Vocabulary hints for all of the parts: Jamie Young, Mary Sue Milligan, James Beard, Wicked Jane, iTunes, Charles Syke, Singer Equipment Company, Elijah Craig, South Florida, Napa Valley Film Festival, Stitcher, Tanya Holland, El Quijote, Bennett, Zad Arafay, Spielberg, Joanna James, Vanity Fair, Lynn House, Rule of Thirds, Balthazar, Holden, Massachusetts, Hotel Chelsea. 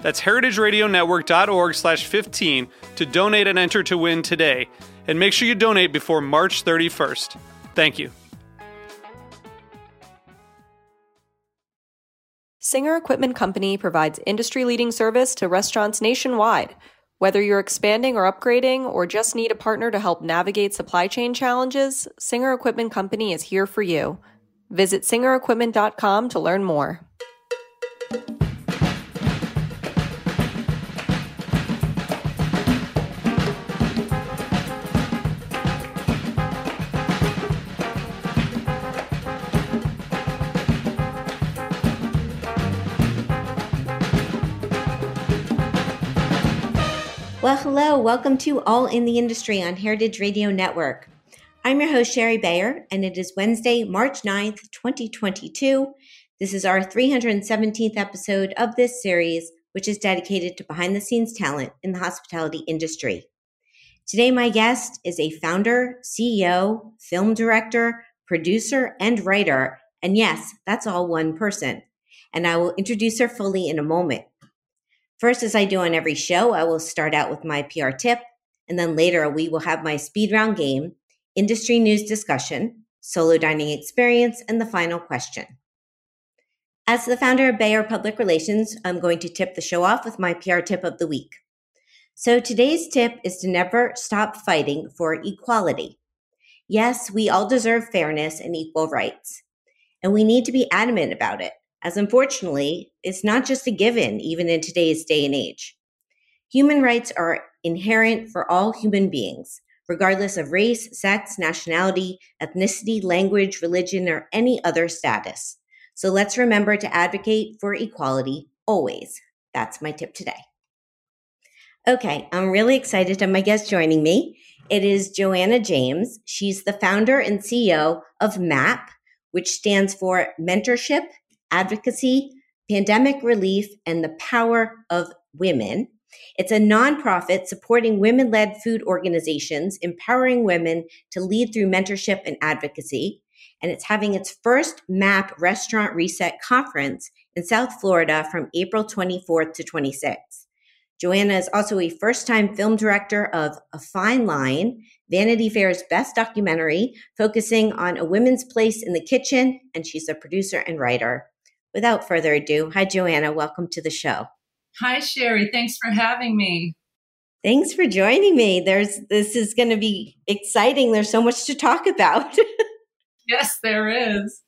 That's heritageradionetwork.org/15 to donate and enter to win today. And make sure you donate before March 31st. Thank you. Singer Equipment Company provides industry-leading service to restaurants nationwide. Whether you're expanding or upgrading or just need a partner to help navigate supply chain challenges, Singer Equipment Company is here for you. Visit singerequipment.com to learn more. Well, hello. Welcome to All in the Industry on Heritage Radio Network. I'm your host, Shari Bayer, and it is Wednesday, March 9th, 2022. This is our 317th episode of this series, which is dedicated to behind-the-scenes talent in the hospitality industry. Today, my guest is a founder, CEO, film director, producer, and writer. And yes, that's all one person. And I will introduce her fully in a moment. First, as I do on every show, I will start out with my PR tip, and then later we will have my speed round game, industry news discussion, solo dining experience, and the final question. As the founder of Bayer Public Relations, I'm going to tip the show off with my PR tip of the week. So today's tip is to never stop fighting for equality. Yes, we all deserve fairness and equal rights, and we need to be adamant about it, as unfortunately, it's not just a given, even in today's day and age. Human rights are inherent for all human beings, regardless of race, sex, nationality, ethnicity, language, religion, or any other status. So let's remember to advocate for equality always. That's my tip today. Okay, I'm really excited to have my guest joining me. It is Joanna James. She's the founder and CEO of MAPP, which stands for Mentorship, Advocacy, Pandemic Relief, and the Power of Women. It's a nonprofit supporting women-led food organizations, empowering women to lead through mentorship and advocacy. And it's having its first MAPP Restaurant Reset Conference in South Florida from April 24th to 26th. Joanna is also a first-time film director of A Fine Line, Vanity Fair's best documentary, focusing on a woman's place in the kitchen, and she's a producer and writer. Without further ado, hi, Joanna. Welcome to the show. Hi, Shari. Thanks for having me. Thanks for joining me. This is going to be exciting. There's so much to talk about. Yes, there is.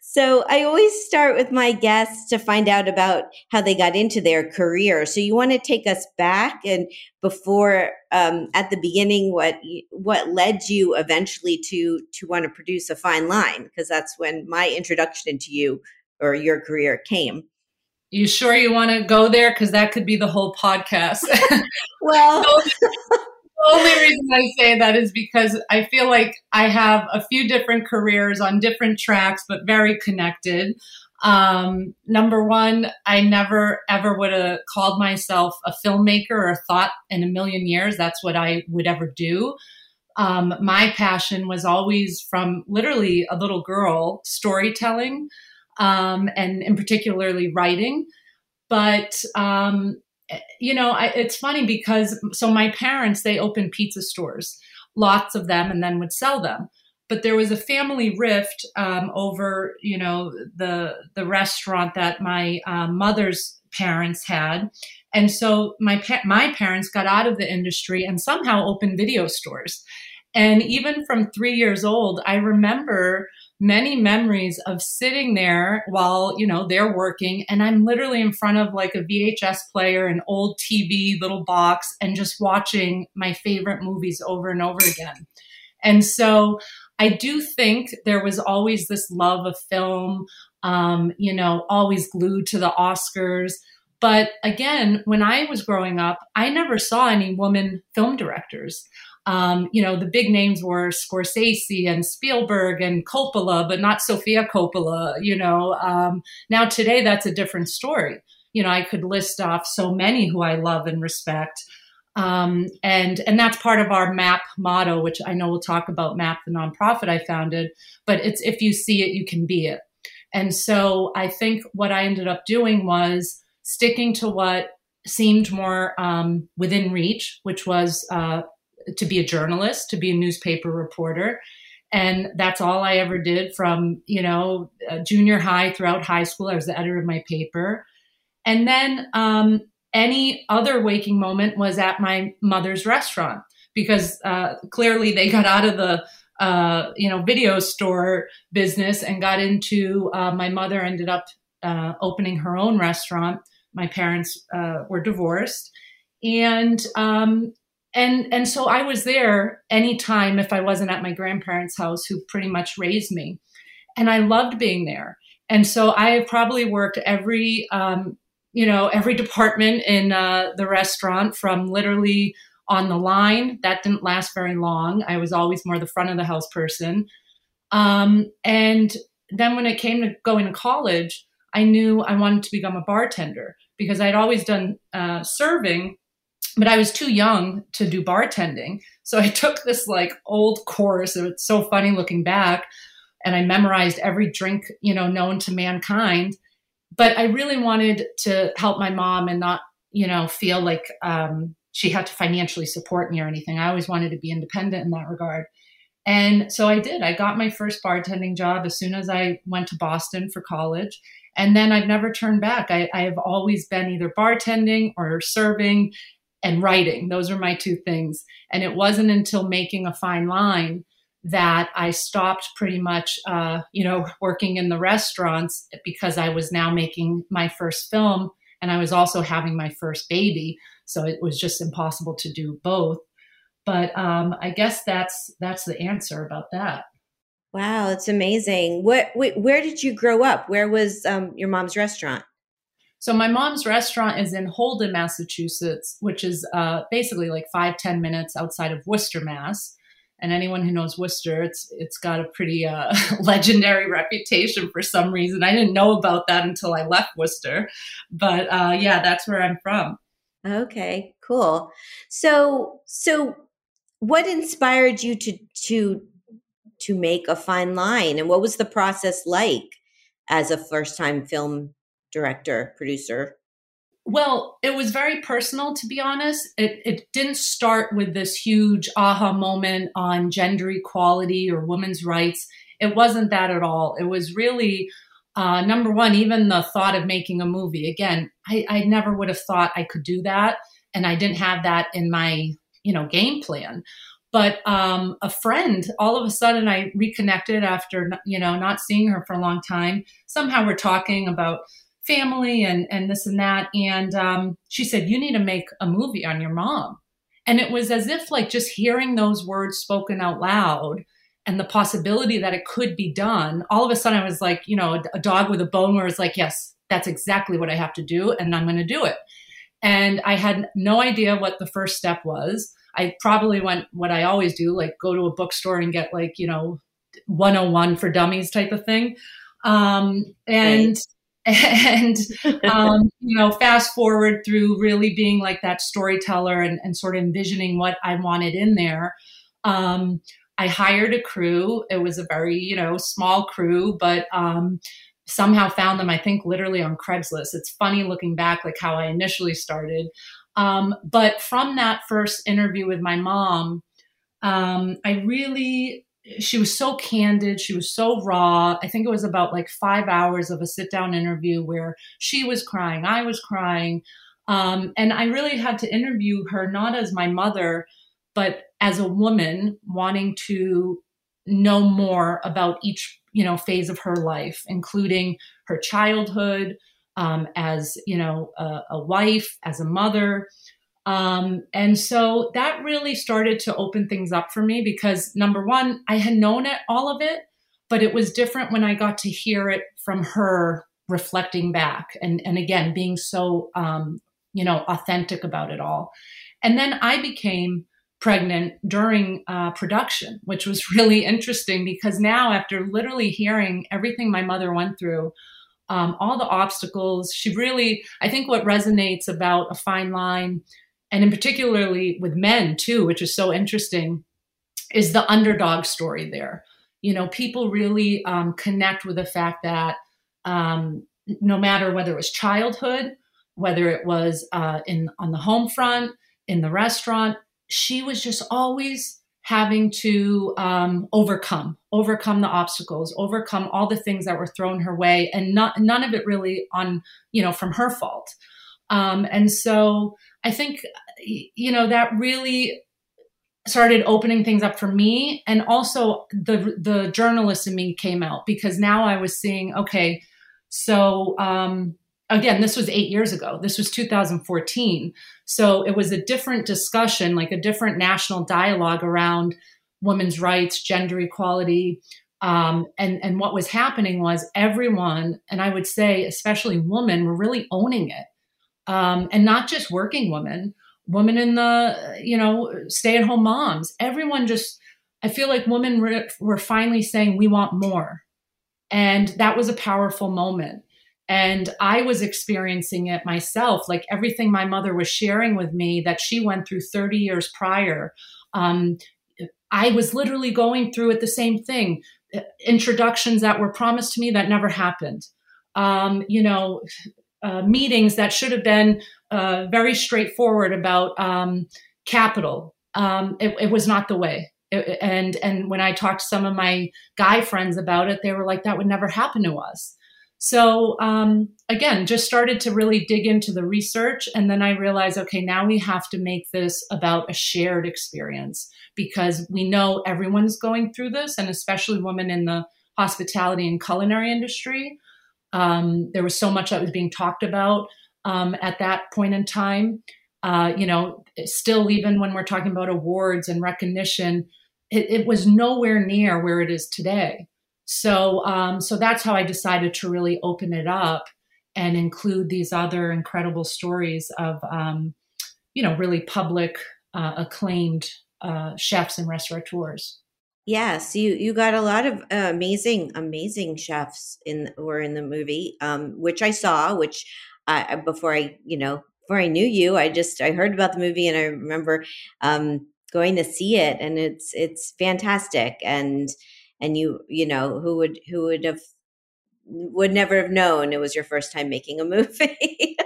So I always start with my guests to find out about how they got into their career. So you want to take us back and before at the beginning, what led you eventually to want to produce A Fine Line? Because that's when my introduction to you or your career came. You sure you want to go there? Because that could be the whole podcast. Well, the only reason I say that is because I feel like I have a few different careers on different tracks, but very connected. Number one, I never, ever would have called myself a filmmaker or thought in a million years that's what I would ever do. My passion was always from literally a little girl, storytelling. And particularly writing. But, you know, it's funny because, so my parents, they opened pizza stores, lots of them, and then would sell them. But there was a family rift over, you know, the restaurant that my mother's parents had. And so my parents got out of the industry and somehow opened video stores. And even from 3 years old, I remember many memories of sitting there while, you know, they're working, and I'm literally in front of like a VHS player, an old TV, little box, and just watching my favorite movies over and over again. And so I do think there was always this love of film, you know, always glued to the Oscars. But again, when I was growing up, I never saw any women film directors. You know, the big names were Scorsese and Spielberg and Coppola, but not Sofia Coppola, you know. Now today, that's a different story. You know, I could list off so many who I love and respect. And that's part of our MAPP motto, which I know we'll talk about MAPP, the nonprofit I founded, but it's if you see it, you can be it. And so I think what I ended up doing was sticking to what seemed more within reach, which was to be a journalist, to be a newspaper reporter. And that's all I ever did from, you know, junior high throughout high school. I was the editor of my paper. And then any other waking moment was at my mother's restaurant, because clearly they got out of the video store business and got into, my mother ended up opening her own restaurant. My parents were divorced. And so I was there anytime if I wasn't at my grandparents' house, who pretty much raised me. And I loved being there. And so I have probably worked every department in the restaurant, from literally on the line. That didn't last very long. I was always more the front of the house person. And then when it came to going to college, I knew I wanted to become a bartender, because I'd always done serving, but I was too young to do bartending. So I took this like old course. It's so funny looking back. And I memorized every drink, you know, known to mankind. But I really wanted to help my mom and not, you know, feel like she had to financially support me or anything. I always wanted to be independent in that regard. And so I did. I got my first bartending job as soon as I went to Boston for college. And then I've never turned back. I have always been either bartending or serving and writing. Those are my two things. And it wasn't until making A Fine Line that I stopped pretty much, working in the restaurants, because I was now making my first film and I was also having my first baby. So it was just impossible to do both. But I guess that's the answer about that. Wow, it's amazing. Where did you grow up? Where was your mom's restaurant? So my mom's restaurant is in Holden, Massachusetts, which is basically like 5-10 minutes outside of Worcester, Mass. And anyone who knows Worcester, it's got a pretty legendary reputation for some reason. I didn't know about that until I left Worcester. But yeah, that's where I'm from. Okay, cool. So what inspired you to make A Fine Line? And what was the process like as a first-time film director, producer? Well, it was very personal, to be honest. It didn't start with this huge aha moment on gender equality or women's rights. It wasn't that at all. It was really, number one, even the thought of making a movie. Again, I never would have thought I could do that. And I didn't have that in my, game plan. But a friend, all of a sudden I reconnected after, not seeing her for a long time. Somehow we're talking about family and this and that. And she said, you need to make a movie on your mom. And it was as if like just hearing those words spoken out loud and the possibility that it could be done. All of a sudden I was like, a dog with a bone, where it's like, yes, that's exactly what I have to do. And I'm going to do it. And I had no idea what the first step was. I probably went what I always do, like go to a bookstore and get 101 for dummies type of thing. Fast forward through really being like that storyteller and sort of envisioning what I wanted in there. I hired a crew. It was a very, small crew, but somehow found them, I think, literally on Craigslist. It's funny looking back, like how I initially started. But from that first interview with my mom, she was so candid. She was so raw. I think it was about 5 hours of a sit down interview where she was crying. I was crying. And I really had to interview her, not as my mother, but as a woman wanting to know more about each, you know, phase of her life, including her childhood, as, you know, a wife, as a mother. And so that really started to open things up for me because, number one, I had known it, all of it, but it was different when I got to hear it from her reflecting back and again, being so, you know, authentic about it all. And then I became pregnant during production, which was really interesting because now after literally hearing everything my mother went through, all the obstacles, she really, I think what resonates about A Fine Line, and in particularly with men too, which is so interesting, is the underdog story there. You know, people really connect with the fact that no matter whether it was childhood, whether it was on the home front, in the restaurant, she was just always having to overcome the obstacles, overcome all the things that were thrown her way, and none of it really on, you know, from her fault. And so I think, you know, that really started opening things up for me. And also the journalist in me came out because now I was seeing, okay, so, again, this was 8 years ago. This was 2014. So it was a different discussion, like a different national dialogue around women's rights, gender equality. And what was happening was everyone, and I would say especially women, were really owning it. And not just working women in the, you know, stay-at-home moms. Everyone just, I feel like women were finally saying, we want more. And that was a powerful moment. And I was experiencing it myself, like everything my mother was sharing with me that she went through 30 years prior. I was literally going through it, the same thing, introductions that were promised to me that never happened, you know, meetings that should have been very straightforward about capital. It was not the way. And when I talked to some of my guy friends about it, they were like, that would never happen to us. So again, just started to really dig into the research. And then I realized, okay, now we have to make this about a shared experience because we know everyone's going through this, and especially women in the hospitality and culinary industry. There was so much that was being talked about at that point in time. You know, still even when we're talking about awards and recognition, it was nowhere near where it is today. So that's how I decided to really open it up and include these other incredible stories of, you know, really public, acclaimed chefs and restaurateurs. Yes, you got a lot of amazing chefs were in the movie, which I saw. Which before I knew you, I heard about the movie and I remember going to see it, and it's fantastic. And you know, would never have known it was your first time making a movie.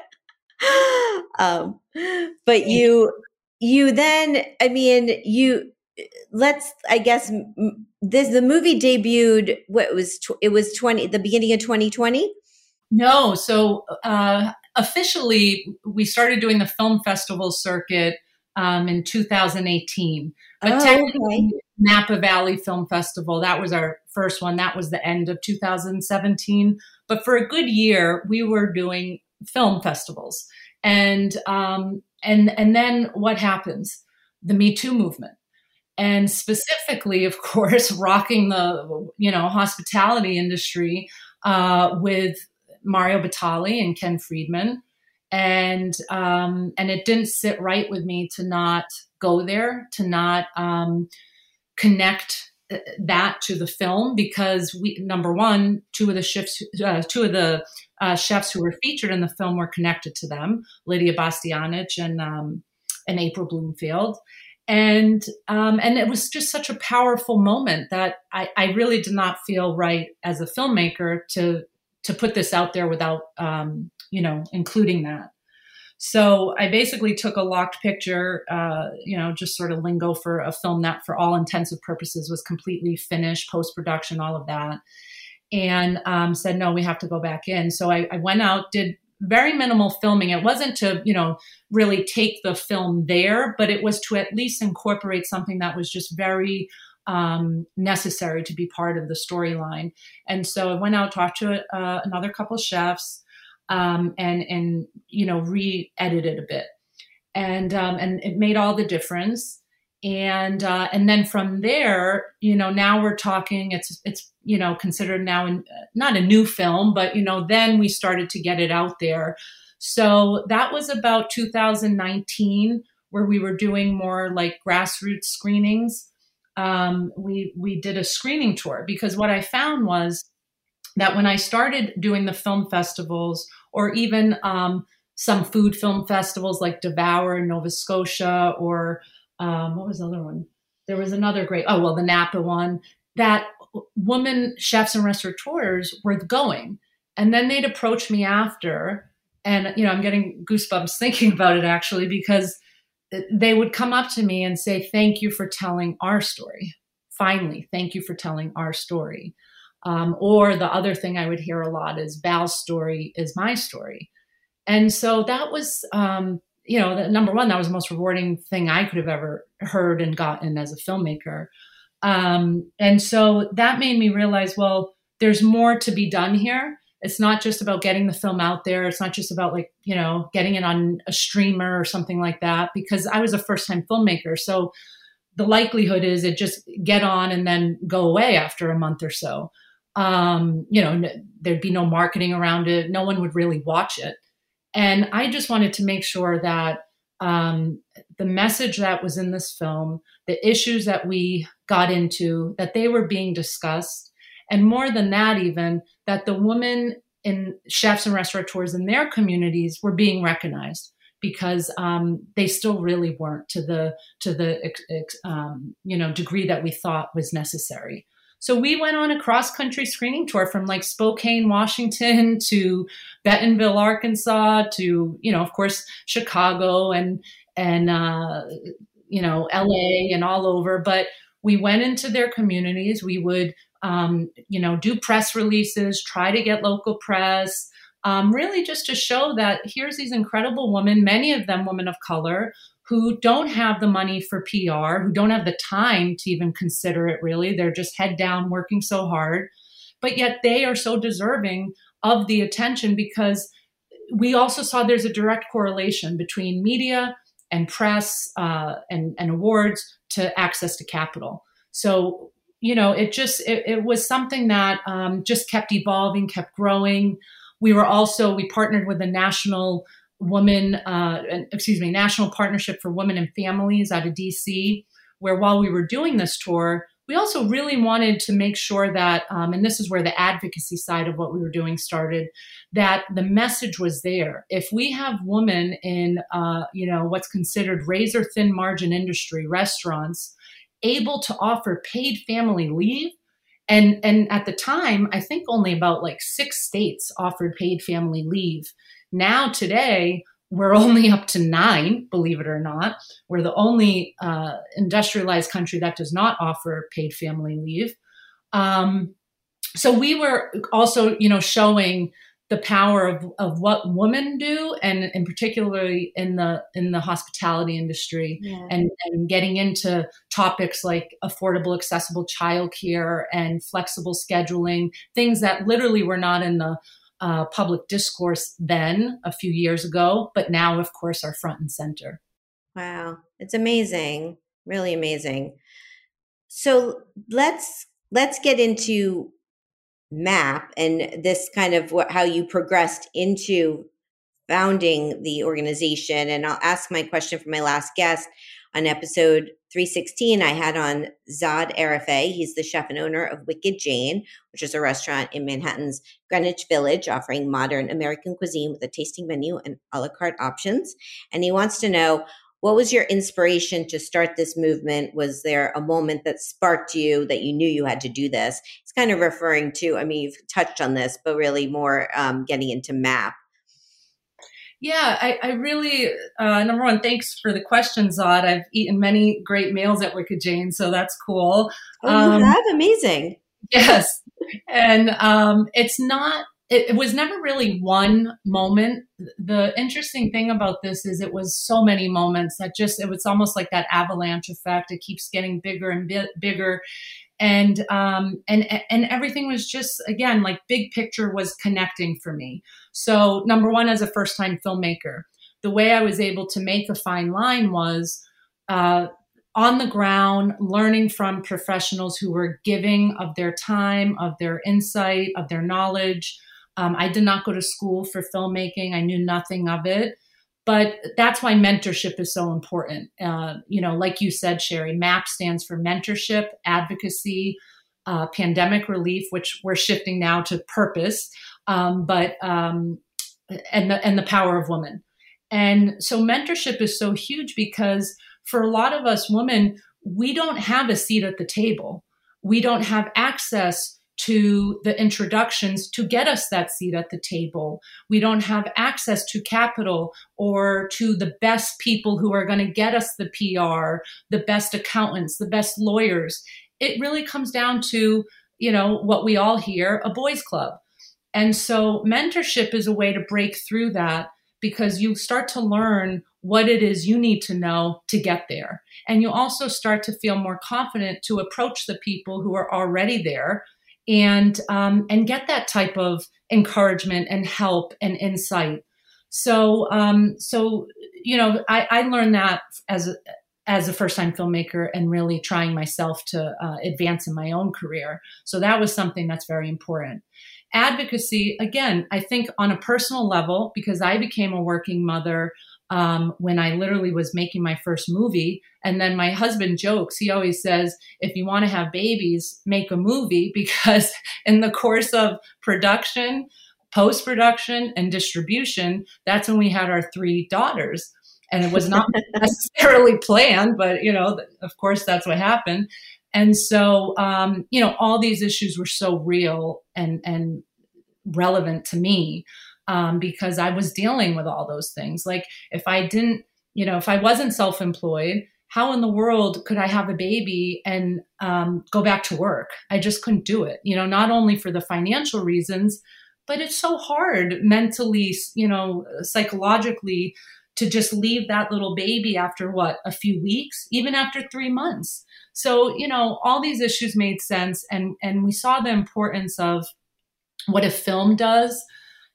But you then, I mean, the movie debuted, the beginning of 2020? No. So, officially we started doing the film festival circuit, in 2018, but technically, Napa Valley Film Festival. That was our first one. That was the end of 2017. But for a good year, we were doing film festivals. And then what happens? The Me Too movement. And specifically, of course, rocking the, you know, hospitality industry with Mario Batali and Ken Friedman. And it didn't sit right with me to not go there, to not connect that to the film, because two of the chefs who were featured in the film were connected to them, Lydia Bastianich and April Bloomfield, and it was just such a powerful moment that I really did not feel right as a filmmaker to put this out there without you know, including that. So I basically took a locked picture, you know, just sort of lingo for a film that for all intents and purposes was completely finished, post-production, all of that. And said, no, we have to go back in. So I went out, did very minimal filming. It wasn't to, you know, really take the film there, but it was to at least incorporate something that was just very necessary to be part of the storyline. And so I went out, talked to another couple chefs, and you know, re-edited a bit, and it made all the difference. And then from there, you know, now we're talking, it's, you know, considered now not a new film, but, you know, then we started to get it out there. So that was about 2019 where we were doing more like grassroots screenings. We did a screening tour because what I found was that when I started doing the film festivals or even, some food film festivals like Devour in Nova Scotia or, what was the other one? There was another great, the Napa one, that women chefs and restaurateurs were going. And then they'd approach me after, and, you know, I'm getting goosebumps thinking about it actually, because they would come up to me and say, thank you for telling our story. Finally, thank you for telling our story. Or the other thing I would hear a lot is Val's story is my story. And so that was, you know, number one, that was the most rewarding thing I could have ever heard and gotten as a filmmaker. And so that made me realize, well, there's more to be done here. It's not just about getting the film out there. It's not just about like, you know, getting it on a streamer or something like that, because I was a first-time filmmaker. So the likelihood is it just get on and then go away after a month or so. You know, there'd be no marketing around it. No one would really watch it. And I just wanted to make sure that the message that was in this film, the issues that we got into, that they were being discussed. And more than that, even that the women in chefs and restaurateurs in their communities were being recognized, because they still really weren't to the degree that we thought was necessary. So we went on a cross-country screening tour from like Spokane, Washington to Bentonville, Arkansas to, you know, of course, Chicago and you know, LA and all over. But we went into their communities. We would, you know, do press releases, try to get local press, really just to show that here's these incredible women, many of them women of color, who don't have the money for PR, who don't have the time to even consider it really. They're just head down working so hard, but yet they are so deserving of the attention, because we also saw there's a direct correlation between media and press and awards to access to capital. So, you know, it was something that just kept evolving, kept growing. We partnered with the National Partnership for Women and Families out of DC, where while we were doing this tour, we also really wanted to make sure that, and this is where the advocacy side of what we were doing started, that the message was there. If we have women in, you know, what's considered razor thin margin industry, restaurants, able to offer paid family leave, and at the time, I think only about like 6 states offered paid family leave. Now today, we're only up to 9, believe it or not. We're the only industrialized country that does not offer paid family leave. So we were also, you know, showing the power of what women do, and particularly in the hospitality industry, yeah. and getting into topics like affordable, accessible childcare and flexible scheduling, things that literally were not in the public discourse then a few years ago, but now, of course, are front and center. Wow. It's amazing. Really amazing. So let's get into MAPP and this kind of how you progressed into founding the organization. And I'll ask my question for my last guest. On episode 316, I had on Zad Arafay. He's the chef and owner of Wicked Jane, which is a restaurant in Manhattan's Greenwich Village offering modern American cuisine with a tasting menu and a la carte options. And he wants to know, what was your inspiration to start this movement? Was there a moment that sparked you that you knew you had to do this? It's kind of referring to, I mean, you've touched on this, but really more getting into MAPP. Yeah, I really, number one, thanks for the question, Zod. I've eaten many great meals at Wicked Jane, so that's cool. Oh, that's amazing. Yes. And it's not it was never really one moment. The interesting thing about this is it was so many moments that just, it was almost like that avalanche effect. It keeps getting bigger and bigger. And everything was just, again, like big picture was connecting for me. So number one, as a first time filmmaker, the way I was able to make A Fine Line was, on the ground, learning from professionals who were giving of their time, of their insight, of their knowledge. I did not go to school for filmmaking. I knew nothing of it. But that's why mentorship is so important. Like you said, Shari, MAPP stands for mentorship, advocacy, pandemic relief, which we're shifting now to purpose, and the power of women. And so mentorship is so huge because for a lot of us women, we don't have a seat at the table. We don't have access to the introductions to get us that seat at the table. We don't have access to capital or to the best people who are going to get us the PR, the best accountants, the best lawyers. It really comes down to, what we all hear, a boys club. And so mentorship is a way to break through that, because you start to learn what it is you need to know to get there. And you also start to feel more confident to approach the people who are already there and get that type of encouragement and help and insight. So I learned that as a first-time filmmaker and really trying myself to advance in my own career. So that was something that's very important. Advocacy, again, I think on a personal level, because I became a working mother when I literally was making my first movie. And then my husband jokes, he always says, if you want to have babies, make a movie, because in the course of production, post-production, and distribution, that's when we had our 3 daughters. And it was not necessarily planned, but, of course, that's what happened. And so, all these issues were so real and relevant to me. Because I was dealing with all those things. Like if I wasn't self-employed, how in the world could I have a baby and go back to work? I just couldn't do it, not only for the financial reasons, but it's so hard mentally, psychologically, to just leave that little baby after a few weeks, even after 3 months. So, all these issues made sense. And we saw the importance of what a film does.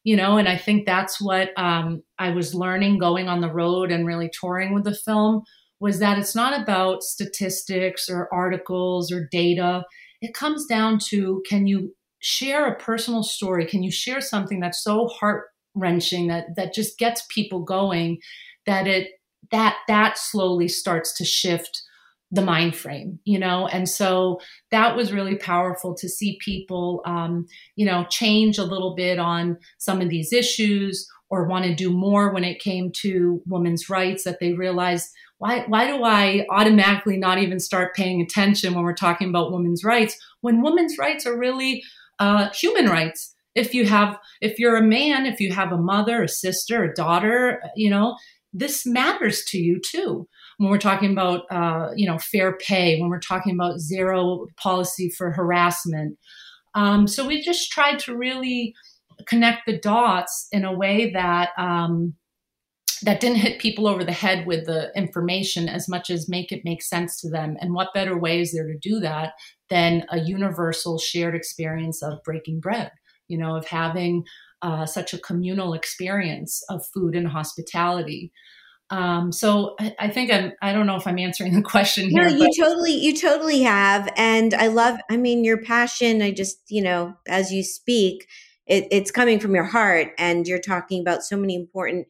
And I think that's what I was learning going on the road and really touring with the film, was that it's not about statistics or articles or data. It comes down to, can you share a personal story? Can you share something that's so heart-wrenching that just gets people going, that slowly starts to shift the mind frame, and so that was really powerful to see people, change a little bit on some of these issues, or want to do more when it came to women's rights, that they realized, why do I automatically not even start paying attention when we're talking about women's rights, when women's rights are really human rights? If you're a man, if you have a mother, a sister, a daughter, this matters to you too. When we're talking about, fair pay, when we're talking about zero policy for harassment. So we just tried to really connect the dots in a way that that didn't hit people over the head with the information as much as make it make sense to them. And what better way is there to do that than a universal shared experience of breaking bread, of having such a communal experience of food and hospitality. So I think I don't know if I'm answering the question here. No, you totally have. And I love, your passion. I just, as you speak, it's coming from your heart, and you're talking about so many important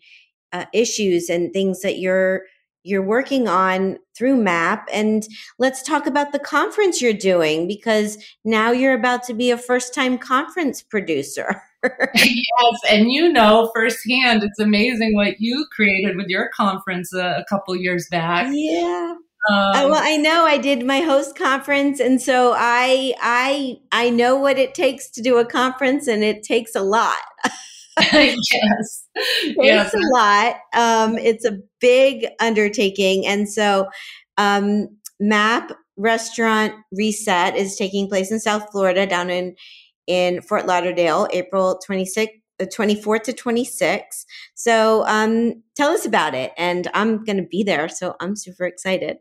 issues and things that you're working on through MAPP. And let's talk about the conference you're doing, because now you're about to be a first-time conference producer. Yes. And firsthand, it's amazing what you created with your conference a couple years back. Yeah. I know I did my host conference. And so I know what it takes to do a conference, and it takes a lot. Yes. It's a lot. It's a big undertaking. And so MAPP Restaurant Reset is taking place in South Florida, down in in Fort Lauderdale, April 26th. The 24th to 26th. So tell us about it. And I'm going to be there. So I'm super excited.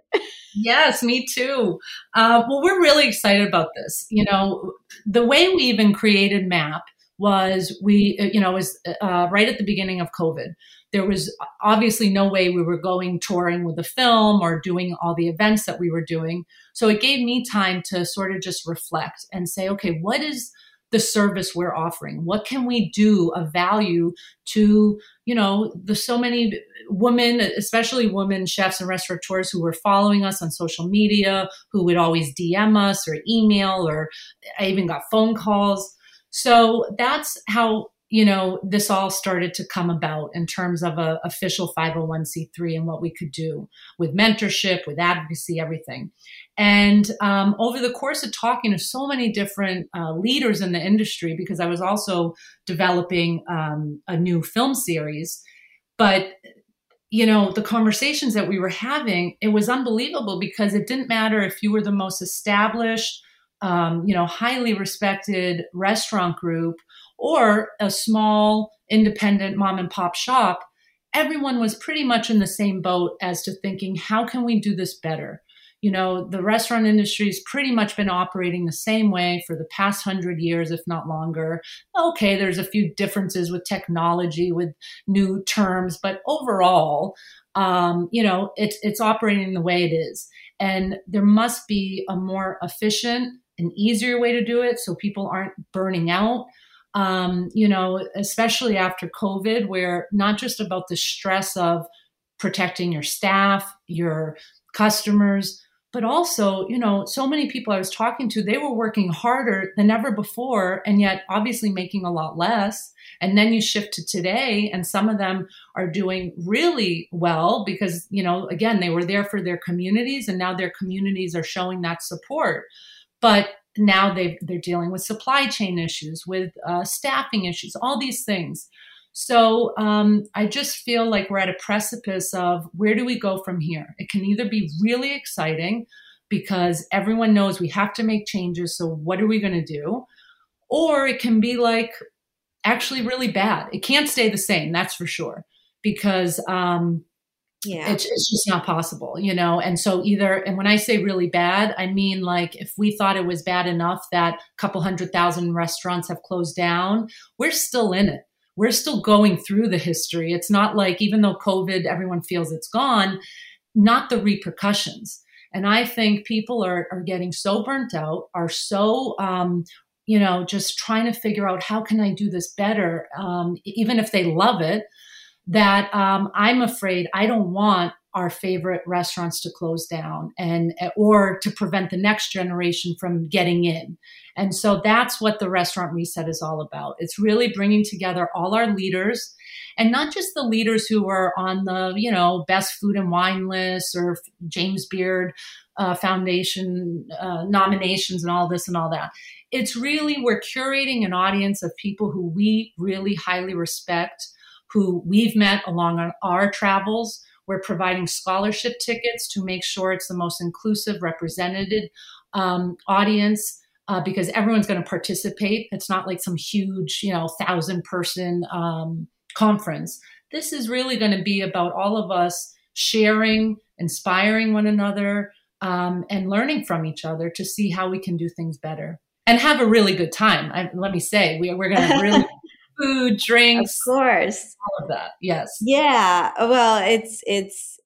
Yes, me too. Well, we're really excited about this. You know, the way we even created MAPP was was right at the beginning of COVID. There was obviously no way we were going touring with a film or doing all the events that we were doing. So it gave me time to sort of just reflect and say, okay, what is the service we're offering? What can we do of value to, you know, the so many women, especially women chefs and restaurateurs who were following us on social media, who would always DM us or email, or I even got phone calls. So that's how, you know, this all started to come about in terms of a official 501c3 and what we could do with mentorship, with advocacy, everything. And over the course of talking to so many different leaders in the industry, because I was also developing a new film series, but, you know, the conversations that we were having, it was unbelievable because it didn't matter if you were the most established, highly respected restaurant group or a small independent mom and pop shop, everyone was pretty much in the same boat as to thinking, how can we do this better? You know, the restaurant industry has pretty much been operating the same way for the past 100 years, if not longer. Okay, there's a few differences with technology, with new terms, but overall, it's operating the way it is. And there must be a more efficient and easier way to do it so people aren't burning out. Especially after COVID, where not just about the stress of protecting your staff, your customers, but also, you know, so many people I was talking to, they were working harder than ever before, and yet obviously making a lot less. And then you shift to today, and some of them are doing really well because, you know, again, they were there for their communities, and now their communities are showing that support. But now they're dealing with supply chain issues, with staffing issues, all these things. So I just feel like we're at a precipice of where do we go from here? It can either be really exciting because everyone knows we have to make changes, so what are we going to do? Or it can be like actually really bad. It can't stay the same, that's for sure, because it's just not possible, you know? And so and when I say really bad, I mean, like, if we thought it was bad enough that a couple 100,000 restaurants have closed down, we're still in it. We're still going through the history. It's not like, even though COVID, everyone feels it's gone, not the repercussions. And I think people are getting so burnt out, are so, just trying to figure out, how can I do this better? Even if they love it, that I'm afraid I don't want our favorite restaurants to close down or to prevent the next generation from getting in. And so that's what the Restaurant Reset is all about. It's really bringing together all our leaders, and not just the leaders who are on the, you know, best food and wine lists or James Beard Foundation nominations and all this and all that. It's really, we're curating an audience of people who we really highly respect, who we've met along our travels. We're providing scholarship tickets to make sure it's the most inclusive, represented audience, because everyone's going to participate. It's not like some huge, 1,000-person conference. This is really going to be about all of us sharing, inspiring one another, and learning from each other to see how we can do things better and have a really good time. Let me say, we're going to really... Food, drinks, of course, all of that. Yes. Yeah. Well, it's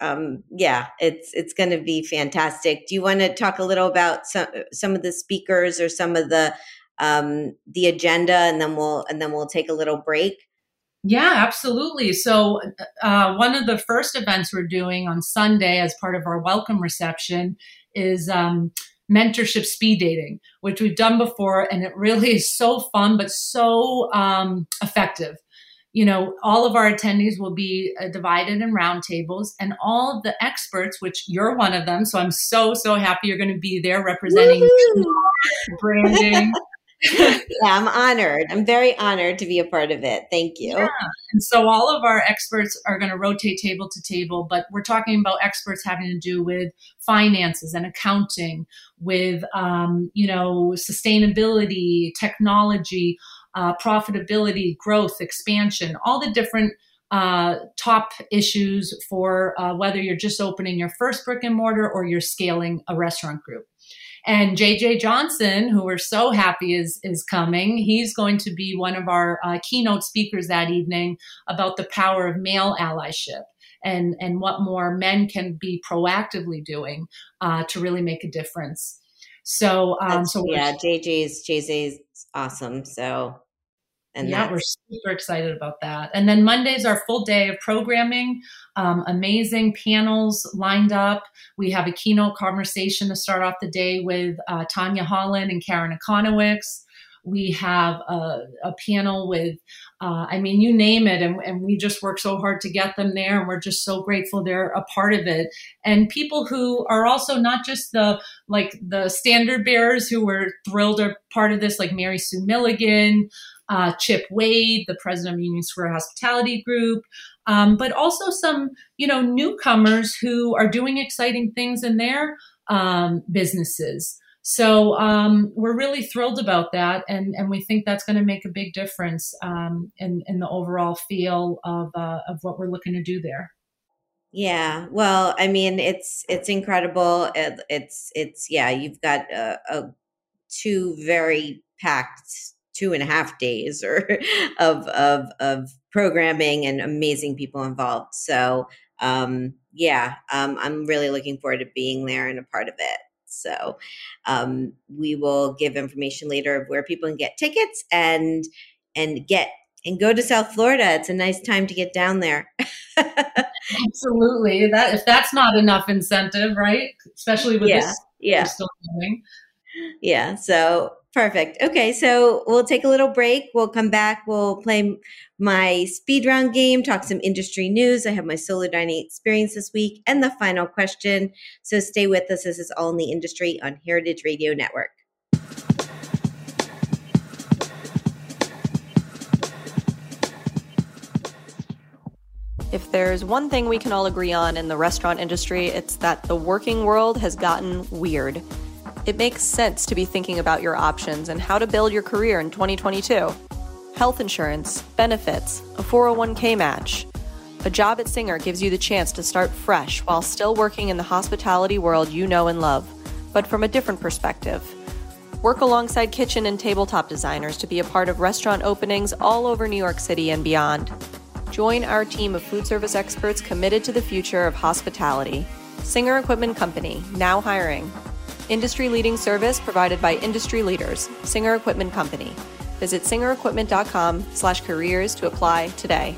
going to be fantastic. Do you want to talk a little about some of the speakers or some of the agenda, and then we'll take a little break? Yeah, absolutely. So one of the first events we're doing on Sunday as part of our welcome reception is mentorship speed dating, which we've done before. And it really is so fun, but so effective. You know, all of our attendees will be divided in round tables, and all of the experts, which you're one of them. So I'm so happy you're going to be there representing branding, Yeah, I'm honored. I'm very honored to be a part of it. Thank you. Yeah. And so all of our experts are going to rotate table to table, but we're talking about experts having to do with finances and accounting, with, sustainability, technology, profitability, growth, expansion, all the different top issues for whether you're just opening your first brick and mortar or you're scaling a restaurant group. And JJ Johnson, who we're so happy is coming, he's going to be one of our keynote speakers that evening about the power of male allyship and what more men can be proactively doing to really make a difference. So JJ's awesome. So. And yeah, we're super excited about that. And then Monday's our full day of programming, amazing panels lined up. We have a keynote conversation to start off the day with Tanya Holland and Karen Econowicz. We have a panel with, you name it. And we just work so hard to get them there. And we're just so grateful they're a part of it. And people who are also not just the standard bearers who were thrilled are part of this, like Mary Sue Milligan, Chip Wade, the president of Union Square Hospitality Group, but also some, newcomers who are doing exciting things in their businesses. So we're really thrilled about that. And we think that's going to make a big difference in the overall feel of what we're looking to do there. Yeah. Well, it's incredible. You've got a two very packed 2.5 days of programming and amazing people involved. So I'm really looking forward to being there and a part of it. So we will give information later of where people can get tickets and go to South Florida. It's a nice time to get down there. Absolutely. That if that's not enough incentive, right? Especially with this we're still doing. Yeah. So perfect. Okay. So we'll take a little break. We'll come back. We'll play my speed round game, talk some industry news. I have my solo dining experience this week and the final question. So stay with us. This is All in the Industry on Heritage Radio Network. If there's one thing we can all agree on in the restaurant industry, it's that the working world has gotten weird. It makes sense to be thinking about your options and how to build your career in 2022. Health insurance, benefits, a 401k match. A job at Singer gives you the chance to start fresh while still working in the hospitality world you know and love, but from a different perspective. Work alongside kitchen and tabletop designers to be a part of restaurant openings all over New York City and beyond. Join our team of food service experts committed to the future of hospitality. Singer Equipment Company, now hiring. Industry-leading service provided by industry leaders, Singer Equipment Company. Visit singerequipment.com/careers to apply today.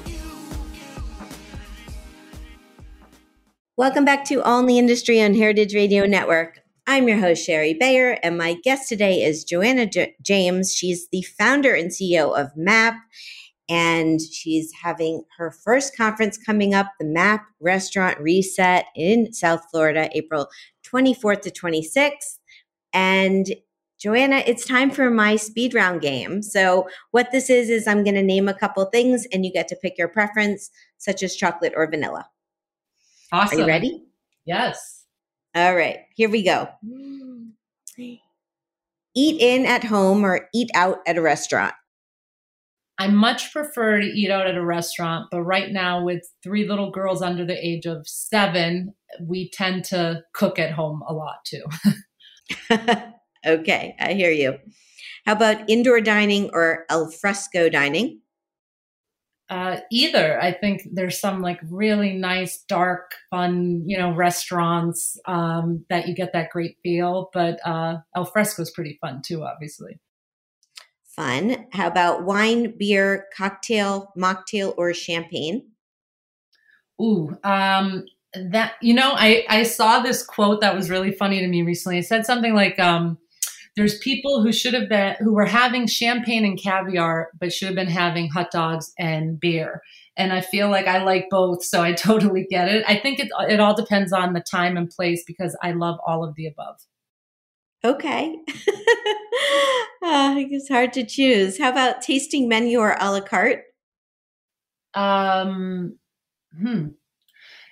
Welcome back to All in the Industry on Heritage Radio Network. I'm your host, Shari Bayer, and my guest today is Joanna James. She's the founder and CEO of MAPP, and she's having her first conference coming up, the MAPP Restaurant Reset in South Florida, April 24th to 26th. And Joanna, it's time for my speed round game. So what this is I'm going to name a couple things and you get to pick your preference, such as chocolate or vanilla. Awesome. Are you ready? Yes. All right, here we go. Eat in at home or eat out at a restaurant? I much prefer to eat out at a restaurant, but right now with 3 little girls under the age of 7, we tend to cook at home a lot too. Okay, I hear you. How about indoor dining or al fresco dining? Either. I think there's some really nice, dark, fun, restaurants that you get that great feel, but al fresco is pretty fun too, obviously. Fun. How about wine, beer, cocktail, mocktail, or champagne? Ooh, I saw this quote that was really funny to me recently. It said something like, there's people who were having champagne and caviar, but should have been having hot dogs and beer. And I feel like I like both. So I totally get it. I think it all depends on the time and place because I love all of the above. Okay. It's hard to choose. How about tasting menu or a la carte?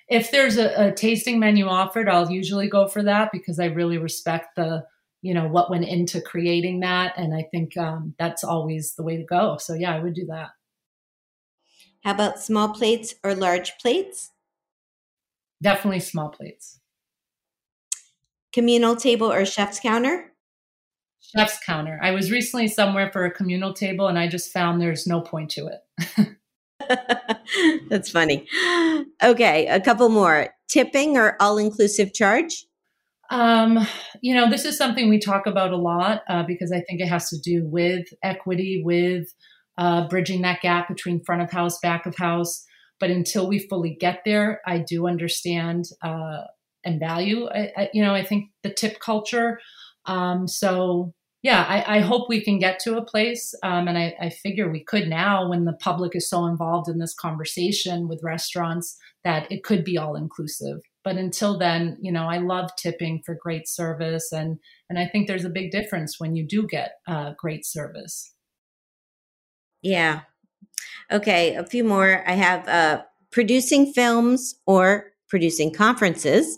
If there's a tasting menu offered, I'll usually go for that because I really respect the, you know, what went into creating that. And I think that's always the way to go. So yeah, I would do that. How about small plates or large plates? Definitely small plates. Communal table or chef's counter? Chef's counter. I was recently somewhere for a communal table and I just found there's no point to it. That's funny. Okay, a couple more. Tipping or all-inclusive charge? This is something we talk about a lot because I think it has to do with equity, with bridging that gap between front of house, back of house. But until we fully get there, I do understand and value, I think the tip culture. I hope we can get to a place. And I figure we could now when the public is so involved in this conversation with restaurants that it could be all inclusive. But until then, I love tipping for great service. And I think there's a big difference when you do get great service. Yeah. Okay, a few more. I have producing films or producing conferences.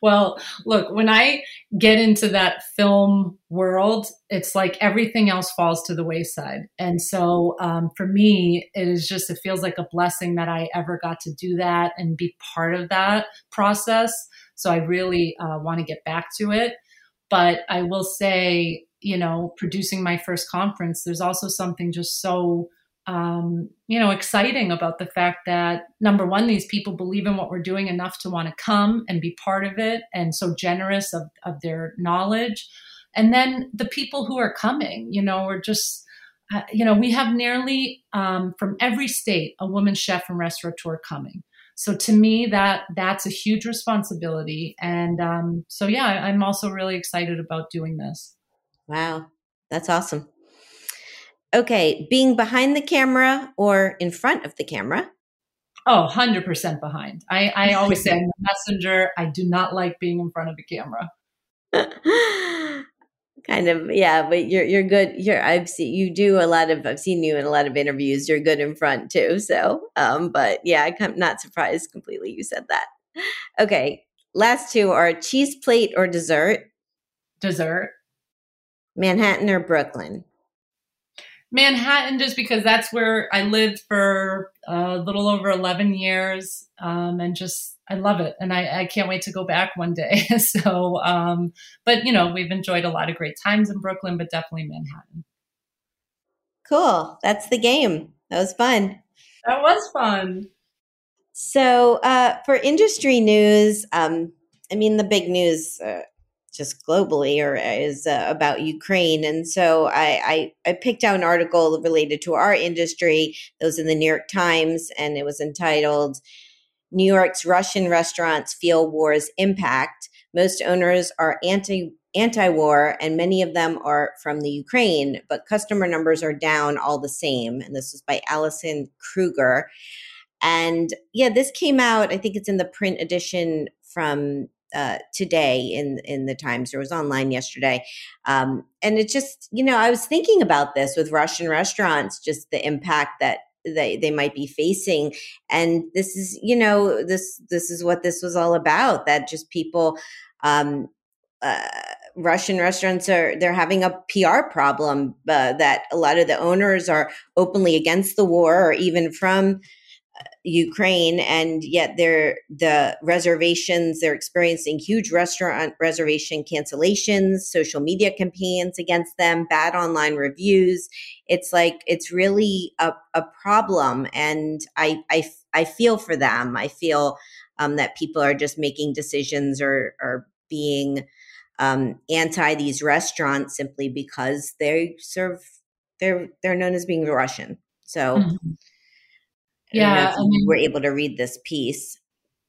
Well, look, when I get into that film world, it's like everything else falls to the wayside. And so for me, it feels like a blessing that I ever got to do that and be part of that process. So I really want to get back to it. But I will say, producing my first conference, there's also something just so, exciting about the fact that, number one, these people believe in what we're doing enough to want to come and be part of it and so generous of their knowledge. And then the people who are coming, are just, we have nearly from every state, a woman chef and restaurateur coming. So to me, that's a huge responsibility. And I'm also really excited about doing this. Wow, that's awesome. Okay, being behind the camera or in front of the camera? Oh, 100% behind. I always say I'm the messenger. I do not like being in front of the camera. Kind of, yeah, but you're good. I've seen you in a lot of interviews. You're good in front too. So, but yeah, I'm not surprised completely you said that. Okay, last two are cheese plate or dessert? Dessert. Manhattan or Brooklyn? Manhattan, just because that's where I lived for a little over 11 years. I love it. And I can't wait to go back one day. So, we've enjoyed a lot of great times in Brooklyn, but definitely Manhattan. Cool. That's the game. That was fun. That was fun. So for industry news, the big news just globally or is about Ukraine. And so I picked out an article related to our industry that was in the New York Times, and it was entitled, New York's Russian Restaurants Feel War's Impact. Most owners are anti-war, and many of them are from the Ukraine, but customer numbers are down all the same. And this was by Allison Kruger. And yeah, this came out, I think it's in the print edition from today in the Times. It was online yesterday. And it just, I was thinking about this with Russian restaurants, just the impact that they might be facing. And this is, this is what this was all about, that just people, Russian restaurants they're having a PR problem, that a lot of the owners are openly against the war or even from Ukraine, and yet they're experiencing huge restaurant reservation cancellations, social media campaigns against them, bad online reviews. It's like, it's really a problem. And I feel for them. I feel that people are just making decisions or being anti these restaurants simply because they're known as being Russian. So mm-hmm. Yeah, we were able to read this piece.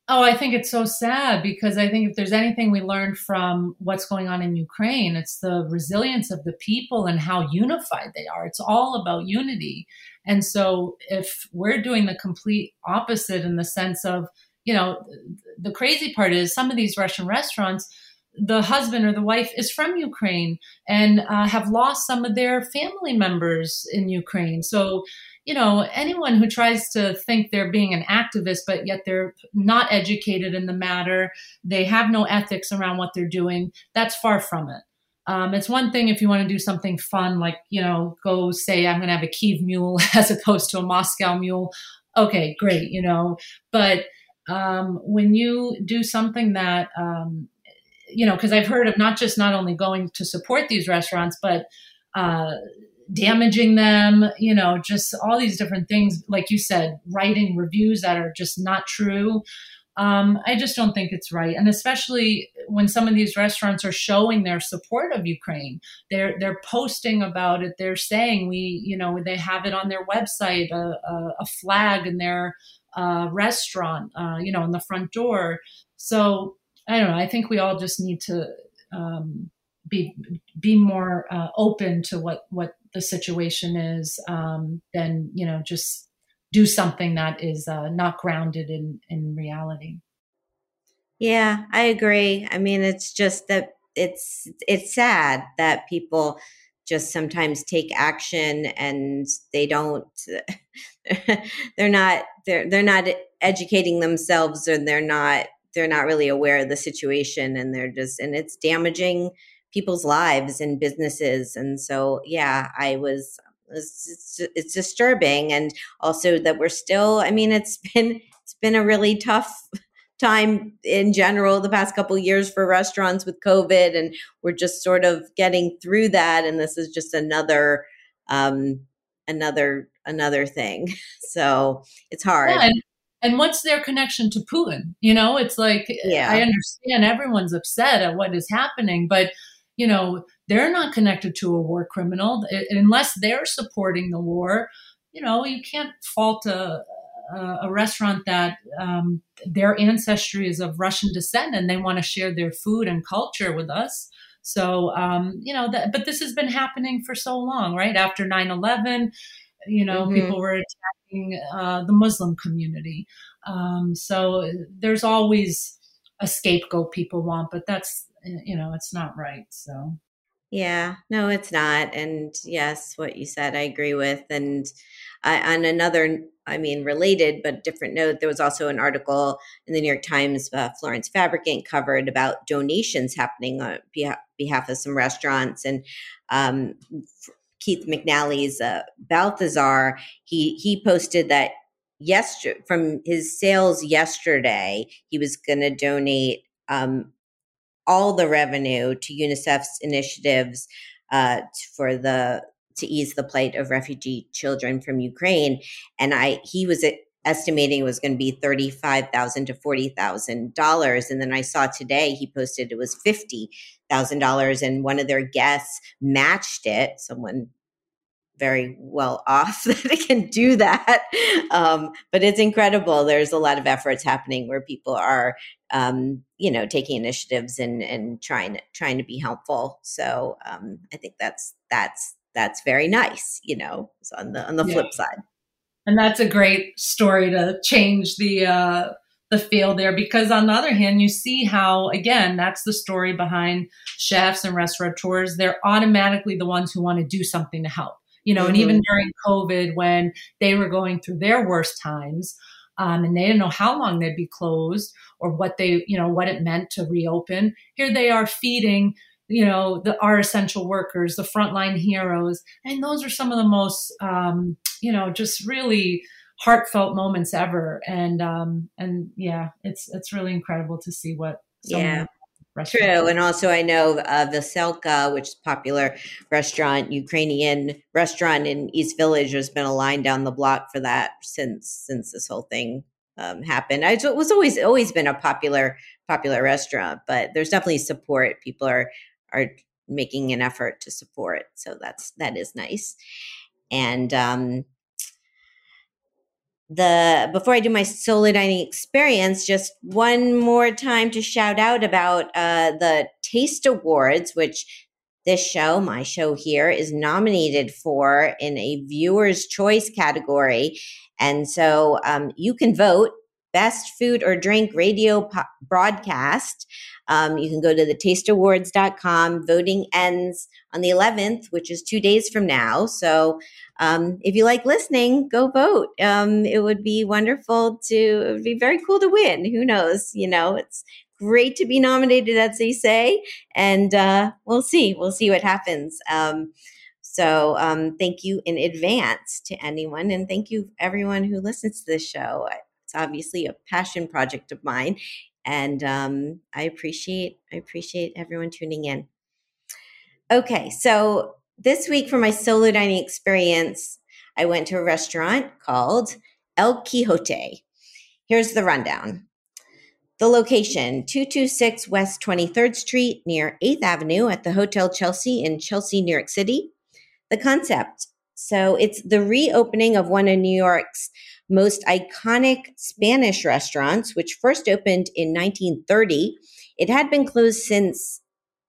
Oh, I think it's so sad because I think if there's anything we learned from what's going on in Ukraine, it's the resilience of the people and how unified they are. It's all about unity. And so if we're doing the complete opposite in the sense of, the crazy part is some of these Russian restaurants, the husband or the wife is from Ukraine and have lost some of their family members in Ukraine. So, you know, anyone who tries to think they're being an activist, but yet they're not educated in the matter, they have no ethics around what they're doing, that's far from it. It's one thing if you want to do something fun, like, you know, go say, I'm going to have a Kiev mule as opposed to a Moscow mule. Okay, great, you know. But when you do something that, you know, because I've heard of not only going to support these restaurants, but damaging them, you know, just all these different things, like you said, writing reviews that are just not true. I just don't think it's right. And especially when some of these restaurants are showing their support of Ukraine, they're posting about it. They're saying they have it on their website, a flag in their restaurant, in the front door. So I don't know. I think we all just need to be more open to what the situation is than, you know, just do something that is not grounded in reality. Yeah, I agree. I mean, it's just that it's sad that people just sometimes take action and they don't, they're not educating themselves, and they're not really aware of the situation, and and it's damaging people's lives and businesses. And so, yeah, it's disturbing. And also that we're still, I mean, it's been a really tough time in general the past couple of years for restaurants with COVID, and we're just sort of getting through that. And this is just another thing. So it's hard. Yeah, and what's their connection to Putin? You know, it's like, yeah. I understand everyone's upset at what is happening, but you know, they're not connected to a war criminal unless they're supporting the war. You know, you can't fault a restaurant that their ancestry is of Russian descent and they want to share their food and culture with us. So, but this has been happening for so long, right? After 9/11, you know, people were attacking the Muslim community. So there's always a scapegoat people want, but that's, you know, it's not right. So, yeah, no, it's not. And yes, what you said, I agree with. And on another, I mean, related but different note, there was also an article in the New York Times, Florence Fabricant covered about donations happening on behalf of some restaurants. And Keith McNally's Balthazar, he posted that yesterday, from his sales yesterday, he was going to donate all the revenue to UNICEF's initiatives to ease the plight of refugee children from Ukraine. And he was estimating it was going to be $35,000 to $40,000. And then I saw today he posted it was $50,000, and one of their guests matched it. Someone very well off that it can do that. But it's incredible. There's a lot of efforts happening where people are, taking initiatives and trying to be helpful. So I think that's very nice, you know, on the flip side. And that's a great story to change the field there, because on the other hand, you see how, again, that's the story behind chefs and restaurateurs. They're automatically the ones who want to do something to help. You know, and even during COVID, when they were going through their worst times, and they didn't know how long they'd be closed or what it meant to reopen, here they are feeding, you know, our essential workers, the frontline heroes. And those are some of the most, just really heartfelt moments ever. And yeah, it's really incredible to see what True. And also I know Veselka, which is a popular restaurant, Ukrainian restaurant in East Village, there's been a line down the block for that since this whole thing happened. It was always been a popular restaurant, but there's definitely support. People are making an effort to support. So that is nice. And before I do my solo dining experience, just one more time to shout out about the Taste Awards, which this show, my show here, is nominated for in a viewer's choice category. And so you can vote Best Food or Drink Radio Broadcast. You can go to thetasteawards.com. Voting ends on the 11th, which is 2 days from now. So if you like listening, go vote. It would be wonderful it would be very cool to win. Who knows? You know, it's great to be nominated, as they say. And we'll see. We'll see what happens. So thank you in advance to anyone. And thank you, everyone who listens to this show. It's obviously a passion project of mine, and I appreciate everyone tuning in. Okay, so this week for my solo dining experience, I went to a restaurant called El Quijote. Here's the rundown. The location, 226 West 23rd Street near 8th Avenue at the Hotel Chelsea in Chelsea, New York City. The concept, so it's the reopening of one of New York's most iconic Spanish restaurants, which first opened in 1930. It had been closed since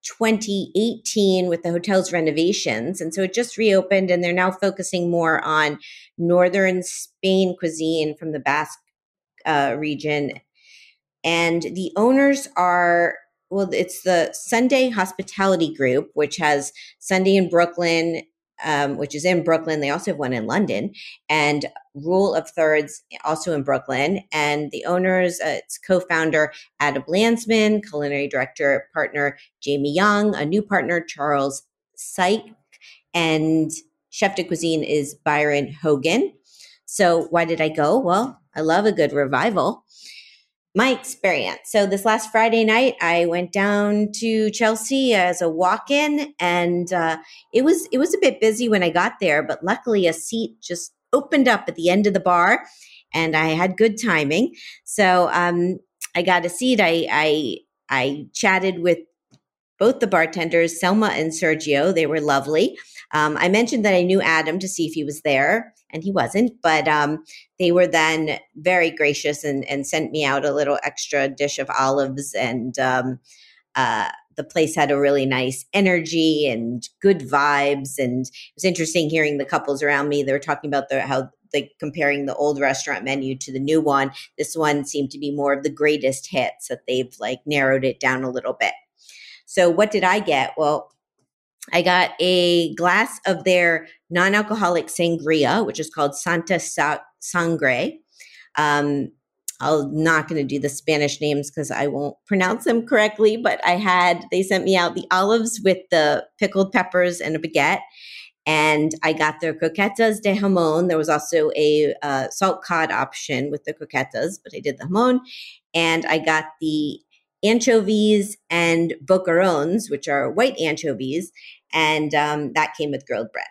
2018 with the hotel's renovations. And so it just reopened, and they're now focusing more on northern Spain cuisine from the Basque region. And the owners are, well, it's the Sunday Hospitality Group, which has Sunday in Brooklyn, which is in Brooklyn. They also have one in London, and Rule of Thirds also in Brooklyn. And the owners, its co-founder Adam Landsman, culinary director partner Jamie Young, a new partner Charles Syke, and chef de cuisine is Byron Hogan. So why did I go? Well, I love a good revival. My experience. So this last Friday night, I went down to Chelsea as a walk-in, and it was a bit busy when I got there, but luckily a seat just opened up at the end of the bar, and I had good timing. So I got a seat. I chatted with both the bartenders, Selma and Sergio. They were lovely. I mentioned that I knew Adam to see if he was there, and he wasn't, but they were then very gracious and sent me out a little extra dish of olives, and the place had a really nice energy and good vibes. And it was interesting hearing the couples around me. They were talking about how they comparing the old restaurant menu to the new one. This one seemed to be more of the greatest hits, that they've like narrowed it down a little bit. So what did I get? Well, I got a glass of their non-alcoholic sangria, which is called Santa Sangre. I'm not going to do the Spanish names because I won't pronounce them correctly, but they sent me out the olives with the pickled peppers and a baguette, and I got their croquetas de jamón. There was also a salt cod option with the croquetas, but I did the jamón, and I got the anchovies and boquerons, which are white anchovies, and that came with grilled bread.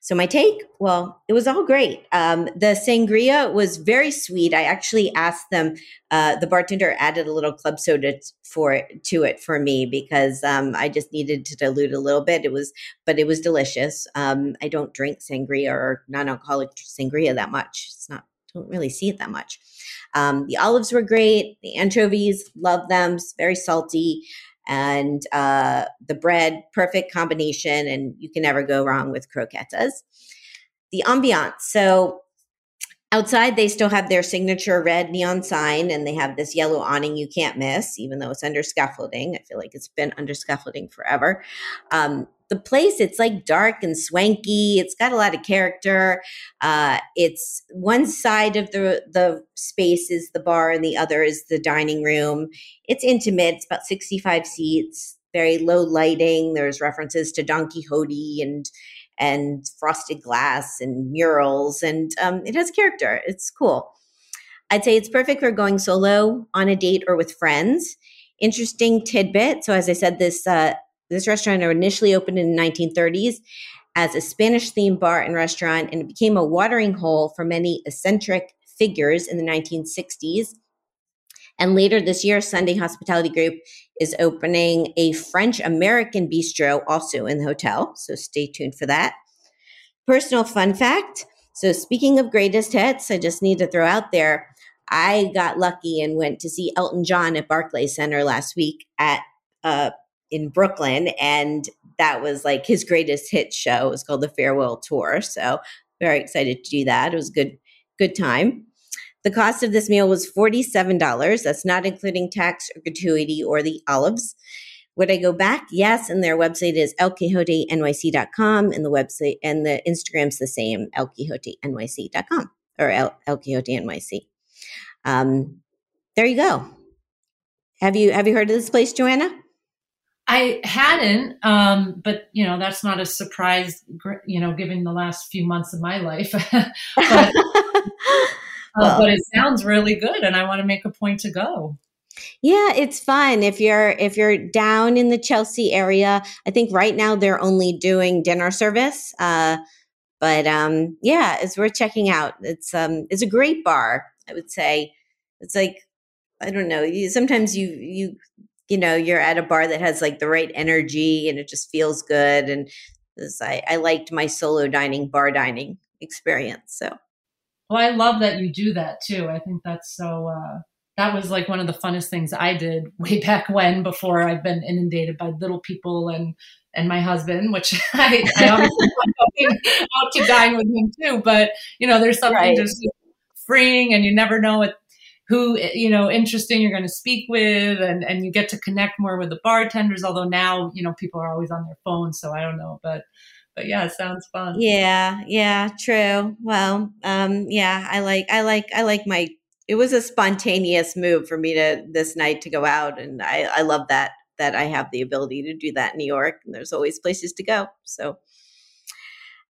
So my take, well, it was all great. The sangria was very sweet. I actually asked them, the bartender added a little club soda to it for me because I just needed to dilute a little bit. But it was delicious. I don't drink sangria or non-alcoholic sangria that much. Don't really see it that much. The olives were great. The anchovies, love them. It's very salty. And the bread, perfect combination. And you can never go wrong with croquetas. The ambiance. So outside, they still have their signature red neon sign, and they have this yellow awning you can't miss, even though it's under scaffolding. I feel like it's been under scaffolding forever. The place, it's like dark and swanky. It's got a lot of character. It's one side of the space is the bar and the other is the dining room. It's intimate. It's about 65 seats, very low lighting. There's references to Don Quixote and frosted glass and murals, and it has character. It's cool. I'd say it's perfect for going solo, on a date, or with friends. Interesting tidbit. So as I said, this restaurant initially opened in the 1930s as a Spanish-themed bar and restaurant, and it became a watering hole for many eccentric figures in the 1960s. And later this year, Sunday Hospitality Group is opening a French-American bistro also in the hotel, so stay tuned for that. Personal fun fact. So speaking of greatest hits, I just need to throw out there, I got lucky and went to see Elton John at Barclays Center last week at in Brooklyn, and that was like his greatest hit show. It was called the Farewell Tour. So very excited to do that. It was a good time. The cost of this meal was $47. That's not including tax or gratuity or the olives. Would I go back? Yes. And their website is elquijotenyc.com, and the website and the Instagram's the same, elquijotenyc.com or elquijotenyc. There you go. Have you heard of this place, Joanna? I hadn't, but you know, that's not a surprise, you know, given the last few months of my life, but it sounds really good. And I want to make a point to go. Yeah, it's fun. If you're down in the Chelsea area, I think right now they're only doing dinner service. But yeah, it's worth checking out. It's a great bar, I would say. It's like, I don't know, sometimes you know, you're at a bar that has like the right energy and it just feels good. And this, I liked my solo dining, bar dining experience. So, well, I love that you do that too. I think that's so, that was like one of the funnest things I did way back when, before I've been inundated by little people and my husband, which I obviously want out to dine with him too. But, you know, there's something right. Just freeing, and you never know who, you know, interesting you're going to speak with, and you get to connect more with the bartenders. Although now, you know, people are always on their phones, so I don't know, but yeah, it sounds fun. Yeah, true. Well, yeah, I like my, it was a spontaneous move for me to this night to go out. And I love that I have the ability to do that in New York, and there's always places to go. So,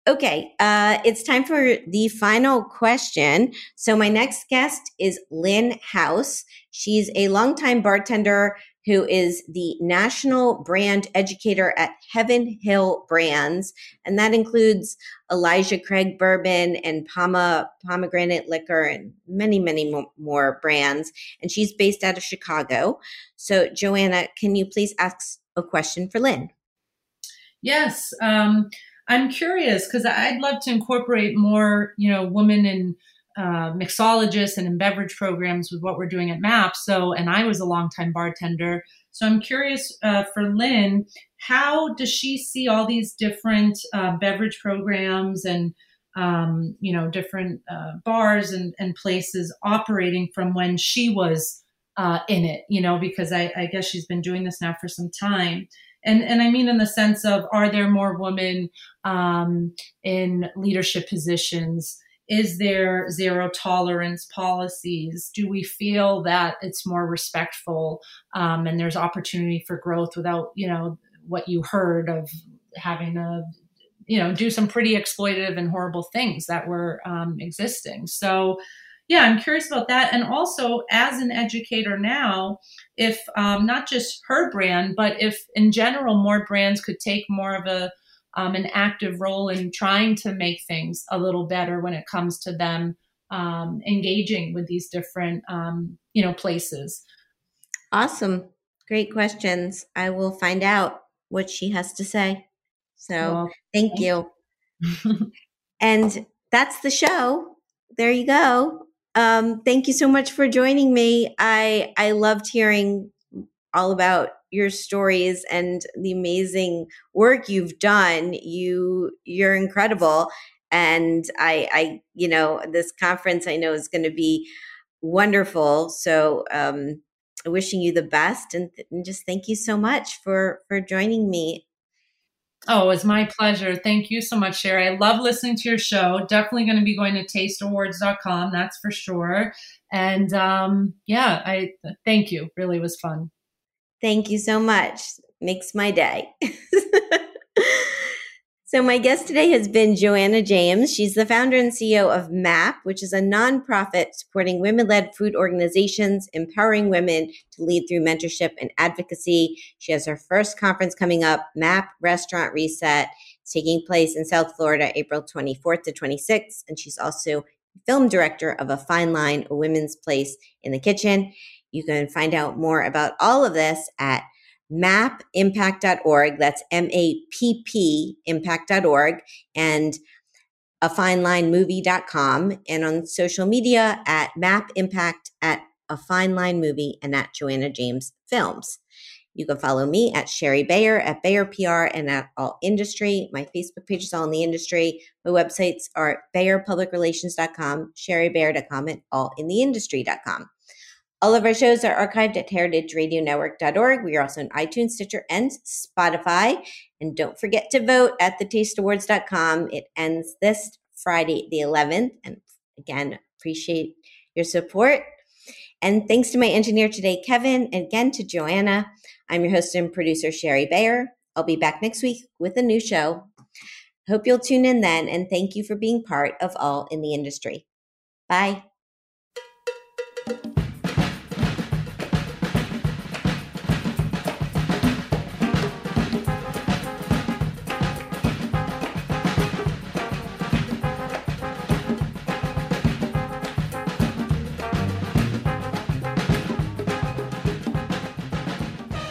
okay, it's time for the final question. So my next guest is Lynn House. She's a longtime bartender who is the national brand educator at Heaven Hill Brands, and that includes Elijah Craig Bourbon and Pomegranate Liquor and many, many more brands. And she's based out of Chicago. So Joanna, can you please ask a question for Lynn? Yes. I'm curious because I'd love to incorporate more, you know, women in mixologists and in beverage programs with what we're doing at MAPP. So, and I was a longtime bartender. So I'm curious for Lynn, how does she see all these different beverage programs and, you know, different bars and places operating from when she was in it, you know, because I guess she's been doing this now for some time. And I mean in the sense of, are there more women in leadership positions? Is there zero tolerance policies? Do we feel that it's more respectful and there's opportunity for growth without, you know, what you heard of having to, you know, do some pretty exploitative and horrible things that were existing? So, yeah, I'm curious about that. And also, as an educator now, if not just her brand, but if in general more brands could take more of a an active role in trying to make things a little better when it comes to them engaging with these different, you know, places. Awesome. Great questions. I will find out what she has to say. So well, thank you. And that's the show. There you go. Thank you so much for joining me. I loved hearing all about your stories and the amazing work you've done. You're incredible. And I you know, this conference I know is going to be wonderful. So wishing you the best and just thank you so much for joining me. Oh, it's my pleasure. Thank you so much, Shari. I love listening to your show. Definitely going to be going to tasteawards.com. That's for sure. And yeah, I thank you. Really was fun. Thank you so much. Makes my day. So my guest today has been Joanna James. She's the founder and CEO of MAPP, which is a nonprofit supporting women-led food organizations, empowering women to lead through mentorship and advocacy. She has her first conference coming up, MAPP Restaurant Reset. It's taking place in South Florida, April 24th to 26th. And she's also film director of A Fine Line, a women's place in the kitchen. You can find out more about all of this at mappimpact.org. That's MAPP impact.org, and afinelinemovie.com, and on social media at MAPP Impact, at A Fine Line Movie, and at Joanna James Films. You can follow me at Shari Bayer, at Bayer PR, and at All Industry. My Facebook page is All in the Industry. My websites are bayerpublicrelations.com, sharibayer.com, and allintheindustry.com. All of our shows are archived at heritageradionetwork.org. We are also on iTunes, Stitcher, and Spotify. And don't forget to vote at thetasteawards.com. It ends this Friday, the 11th. And again, appreciate your support. And thanks to my engineer today, Kevin, and again to Joanna. I'm your host and producer, Shari Bayer. I'll be back next week with a new show. Hope you'll tune in then, and thank you for being part of All in the Industry. Bye.